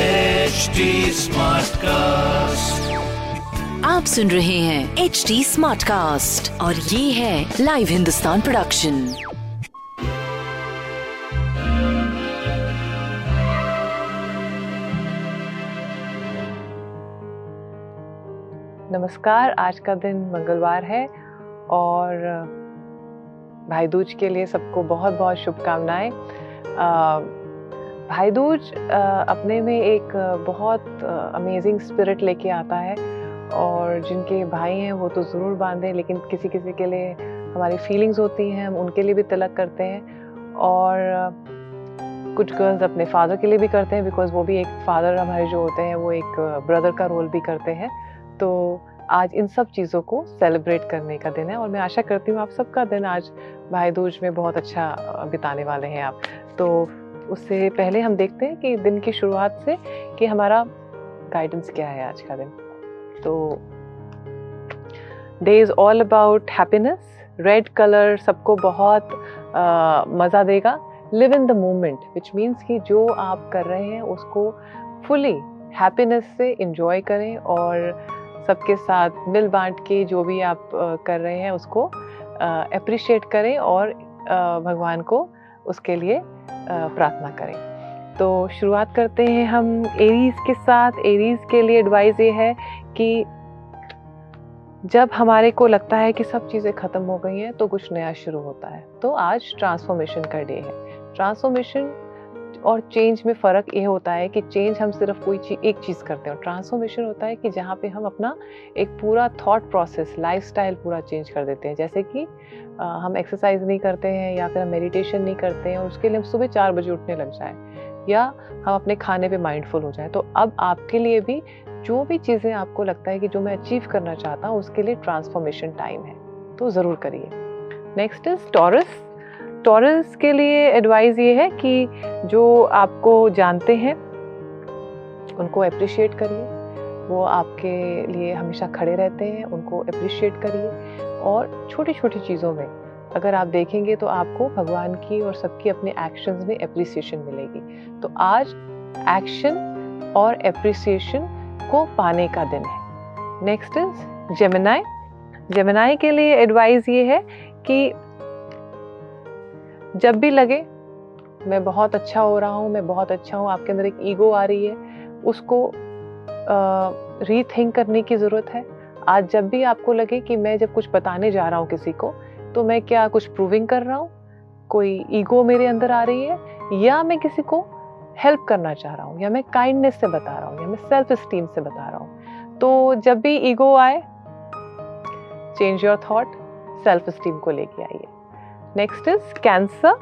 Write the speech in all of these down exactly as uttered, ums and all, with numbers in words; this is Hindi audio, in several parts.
H D Smartcast. आप सुन रहे हैं H D Smartcast और ये है लाइव हिंदुस्तान प्रोडक्शन। नमस्कार, आज का दिन मंगलवार है और भाई दूज के लिए सबको बहुत बहुत शुभकामनाएं। भाई दूज अपने में एक बहुत अमेजिंग स्पिरिट लेके आता है और जिनके भाई हैं वो तो ज़रूर बांधें, लेकिन किसी किसी के लिए हमारी फीलिंग्स होती हैं, हम उनके लिए भी तिलक करते हैं और कुछ गर्ल्स अपने फादर के लिए भी करते हैं, बिकॉज़ वो भी एक फादर हमारे जो होते हैं वो एक ब्रदर का रोल भी करते हैं। तो आज इन सब चीज़ों को सेलिब्रेट करने का दिन है और मैं आशा करती हूँ आप सबका दिन आज भाई दूज में बहुत अच्छा बिताने वाले हैं आप। तो उससे पहले हम देखते हैं कि दिन की शुरुआत से कि हमारा गाइडेंस क्या है आज का दिन। तो day is all about happiness. Red colour सबको बहुत uh, मज़ा देगा। Live in the moment, which means कि जो आप कर रहे हैं उसको फुली हैप्पीनेस से इंजॉय करें और सबके साथ मिल बांट के जो भी आप uh, कर रहे हैं उसको अप्रिशिएट uh, करें और uh, भगवान को उसके लिए uh, प्रार्थना करें। तो शुरुआत करते हैं हम एरीज़ के साथ। एरीज़ के लिए एडवाइस ये है कि जब हमारे को लगता है कि सब चीज़ें ख़त्म हो गई हैं तो कुछ नया शुरू होता है। तो आज ट्रांसफॉर्मेशन का डे है। ट्रांसफॉर्मेशन और चेंज में फ़र्क ये होता है कि चेंज हम सिर्फ कोई चीज़ एक चीज़ करते हैं, ट्रांसफॉर्मेशन होता है कि जहाँ पे हम अपना एक पूरा थॉट प्रोसेस, लाइफस्टाइल पूरा चेंज कर देते हैं। जैसे कि आ, हम एक्सरसाइज नहीं करते हैं या फिर हम मेडिटेशन नहीं करते हैं और उसके लिए हम सुबह चार बजे उठने लग जाए या हम अपने खाने पे माइंडफुल हो जाए। तो अब आपके लिए भी जो भी चीज़ें आपको लगता है कि जो मैं अचीव करना चाहता हूँ उसके लिए ट्रांसफॉर्मेशन टाइम है, तो ज़रूर करिए। Next is taurus. टॉरस के लिए एडवाइस ये है कि जो आपको जानते हैं उनको अप्रिशिएट करिए, वो आपके लिए हमेशा खड़े रहते हैं, उनको अप्रिशिएट करिए और छोटी छोटी चीज़ों में अगर आप देखेंगे तो आपको भगवान की और सबकी अपने एक्शंस में एप्रिसिएशन मिलेगी। तो आज एक्शन और एप्रिसिएशन को पाने का दिन है। Next is Gemini. जेमिनाई के लिए एडवाइस ये है कि जब भी लगे मैं बहुत अच्छा हो रहा हूँ, मैं बहुत अच्छा हूँ, आपके अंदर एक ईगो आ रही है, उसको रीथिंक करने की ज़रूरत है। आज जब भी आपको लगे कि मैं जब कुछ बताने जा रहा हूँ किसी को तो मैं क्या कुछ प्रूविंग कर रहा हूँ, कोई ईगो मेरे अंदर आ रही है, या मैं किसी को हेल्प करना चाह रहा हूँ, या मैं काइंडनेस से बता रहा हूँ, या मैं सेल्फ इस्टीम से बता रहा हूँ। तो जब भी ईगो आए change your thought, self esteem को लेके आइए। Next is cancer.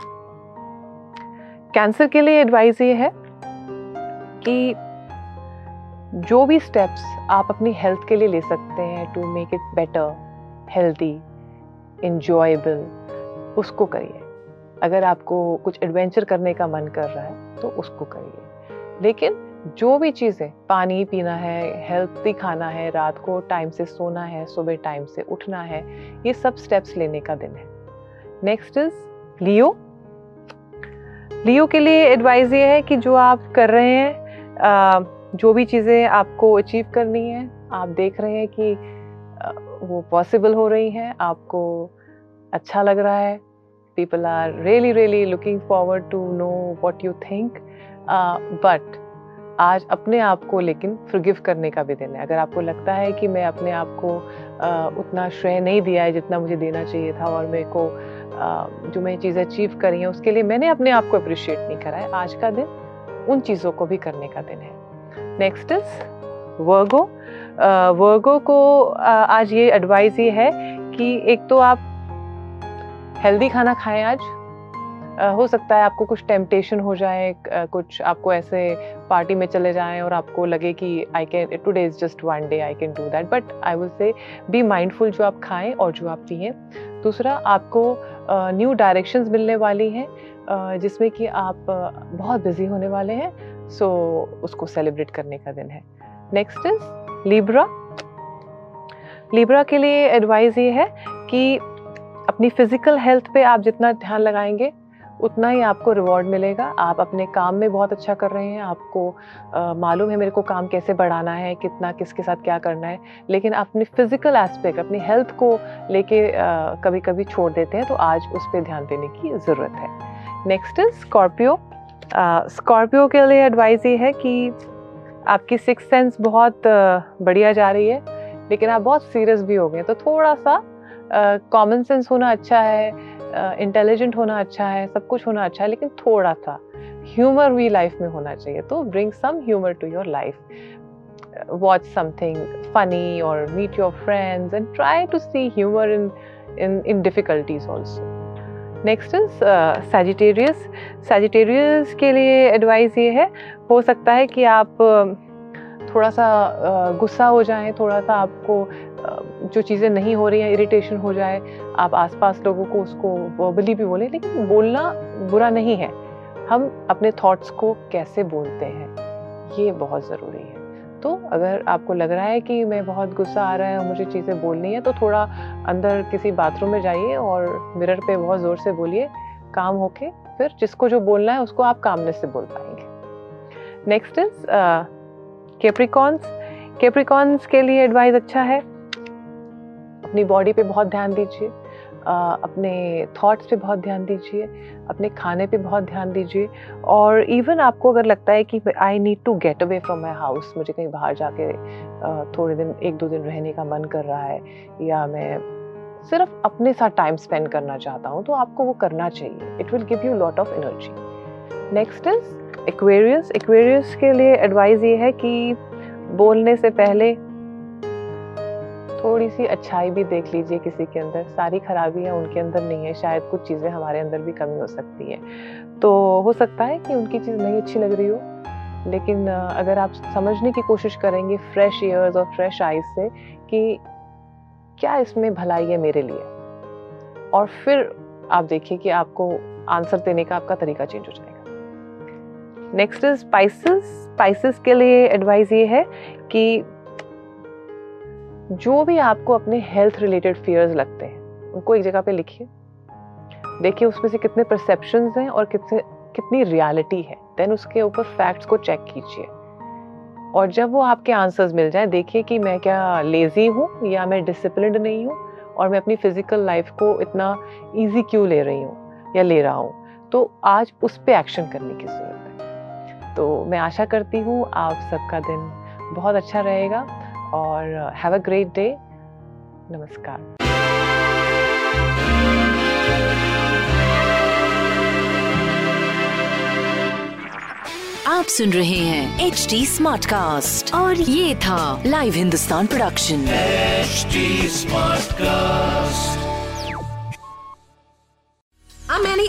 कैंसर के लिए एडवाइस ये है कि जो भी स्टेप्स आप अपनी हेल्थ के लिए ले सकते हैं to make it better, healthy, enjoyable, उसको करिए। अगर आपको कुछ एडवेंचर करने का मन कर रहा है तो उसको करिए। लेकिन जो भी चीज़ें, पानी पीना है, हेल्थी खाना है, रात को टाइम से सोना है, सुबह टाइम से उठना है, ये सब स्टेप्स लेने का दिन है। नेक्स्ट इज लियो। लियो के लिए एडवाइस ये है कि जो आप कर रहे हैं, जो भी चीज़ें आपको अचीव करनी है, आप देख रहे हैं कि वो पॉसिबल हो रही हैं, आपको अच्छा लग रहा है, people are really really looking forward to know what you think, but आज अपने आप को लेकिन फॉरगिव करने का भी दिन है। अगर आपको लगता है कि मैं अपने आप को uh, उतना श्रेय नहीं दिया है जितना मुझे देना चाहिए था और मेरे को uh, जो मैं चीज़ें अचीव करी हैं उसके लिए मैंने अपने आप को अप्रिशिएट नहीं करा है, आज का दिन उन चीज़ों को भी करने का दिन है। नेक्स्ट इज वर्गो। वर्गो को uh, आज ये एडवाइस ये है कि एक तो आप हेल्दी खाना खाएं आज, हो सकता है आपको कुछ टेम्पटेशन हो जाए, कुछ आपको ऐसे पार्टी में चले जाएं और आपको लगे कि I can, today is just one day, I can do that, but I would say be mindful जो आप खाएं और जो आप पिएं। दूसरा, आपको न्यू uh, डायरेक्शंस मिलने वाली हैं uh, जिसमें कि आप uh, बहुत बिजी होने वाले हैं, सो so, उसको सेलिब्रेट करने का दिन है। Next is Libra. लिब्रा के लिए एडवाइस ये है कि अपनी फिज़िकल हेल्थ पे आप जितना ध्यान लगाएंगे उतना ही आपको रिवॉर्ड मिलेगा। आप अपने काम में बहुत अच्छा कर रहे हैं, आपको आ, मालूम है मेरे को काम कैसे बढ़ाना है, कितना किसके साथ क्या करना है, लेकिन अपने फिज़िकल एस्पेक्ट, अपनी हेल्थ को लेके कभी कभी छोड़ देते हैं, तो आज उस पर ध्यान देने की ज़रूरत है। Next is Scorpio. स्कॉर्पियो के लिए एडवाइस ये है कि आपकी सिक्स सेंस बहुत बढ़िया जा रही है, लेकिन आप बहुत सीरियस भी हो गए, तो थोड़ा सा कॉमन uh, सेंस होना अच्छा है, इंटेलिजेंट uh, होना अच्छा है, सब कुछ होना अच्छा है, लेकिन थोड़ा सा ह्यूमर भी लाइफ में होना चाहिए। तो bring some humour to your life, watch something funny और meet your friends and try to see humour in in in difficulties also. Next is Sagittarius. Sagittarius के लिए एडवाइस ये है, हो सकता है कि आप uh, थोड़ा सा uh, गुस्सा हो जाएं, थोड़ा सा आपको जो चीज़ें नहीं हो रही हैं इरिटेशन हो जाए, आप आसपास लोगों को उसको वर्बली भी बोलें, लेकिन बोलना बुरा नहीं है, हम अपने थॉट्स को कैसे बोलते हैं ये बहुत ज़रूरी है। तो अगर आपको लग रहा है कि मैं बहुत गुस्सा आ रहा है और मुझे चीज़ें बोलनी है, तो थोड़ा अंदर किसी बाथरूम में जाइए और मिरर पे बहुत ज़ोर से बोलिए, काम होके फिर जिसको जो बोलना है उसको आप कामनेस से बोल पाएंगे। Next is Capricorns. कैप्रिकॉन्स के लिए एडवाइस अच्छा है, अपनी बॉडी पे बहुत ध्यान दीजिए, अपने थॉट्स पे बहुत ध्यान दीजिए, अपने खाने पे बहुत ध्यान दीजिए, और इवन आपको अगर लगता है कि I need to get away from my house, मुझे कहीं बाहर जाके थोड़े दिन, एक दो दिन रहने का मन कर रहा है, या मैं सिर्फ अपने साथ टाइम स्पेंड करना चाहता हूँ, तो आपको वो करना चाहिए, it will give you lot of energy. Next is Aquarius. Aquarius के लिए एडवाइस ये है कि बोलने से पहले थोड़ी सी अच्छाई भी देख लीजिए किसी के अंदर, सारी खराबियाँ उनके अंदर नहीं है, शायद कुछ चीज़ें हमारे अंदर भी कमी हो सकती हैं, तो हो सकता है कि उनकी चीज़ नहीं अच्छी लग रही हो, लेकिन अगर आप समझने की कोशिश करेंगे फ्रेश ईयर्स और फ्रेश आईज से कि क्या इसमें भलाई है मेरे लिए, और फिर आप देखिए कि आपको आंसर देने का आपका तरीका चेंज हो जाएगा। Next is spices. स्पाइसेस के लिए एडवाइस ये है कि जो भी आपको अपने हेल्थ रिलेटेड फियर्स लगते हैं उनको एक जगह पे लिखिए, देखिए उसमें से कितने परसेप्शंस हैं और कितने कितनी रियलिटी है, देन उसके ऊपर फैक्ट्स को चेक कीजिए, और जब वो आपके आंसर्स मिल जाए देखिए कि मैं क्या लेज़ी हूँ या मैं डिसिप्लिन्ड नहीं हूँ और मैं अपनी फिजिकल लाइफ को इतना ईजी क्यों ले रही हूँ या ले रहा हूँ, तो आज उस पर एक्शन करने की ज़रूरत है। तो मैं आशा करती हूँ आप सबका दिन बहुत अच्छा रहेगा और हैव अ ग्रेट डे। नमस्कार। आप सुन रहे हैं एच डी स्मार्ट कास्ट और ये था live Hindustan production H D smart cast. I'm Annie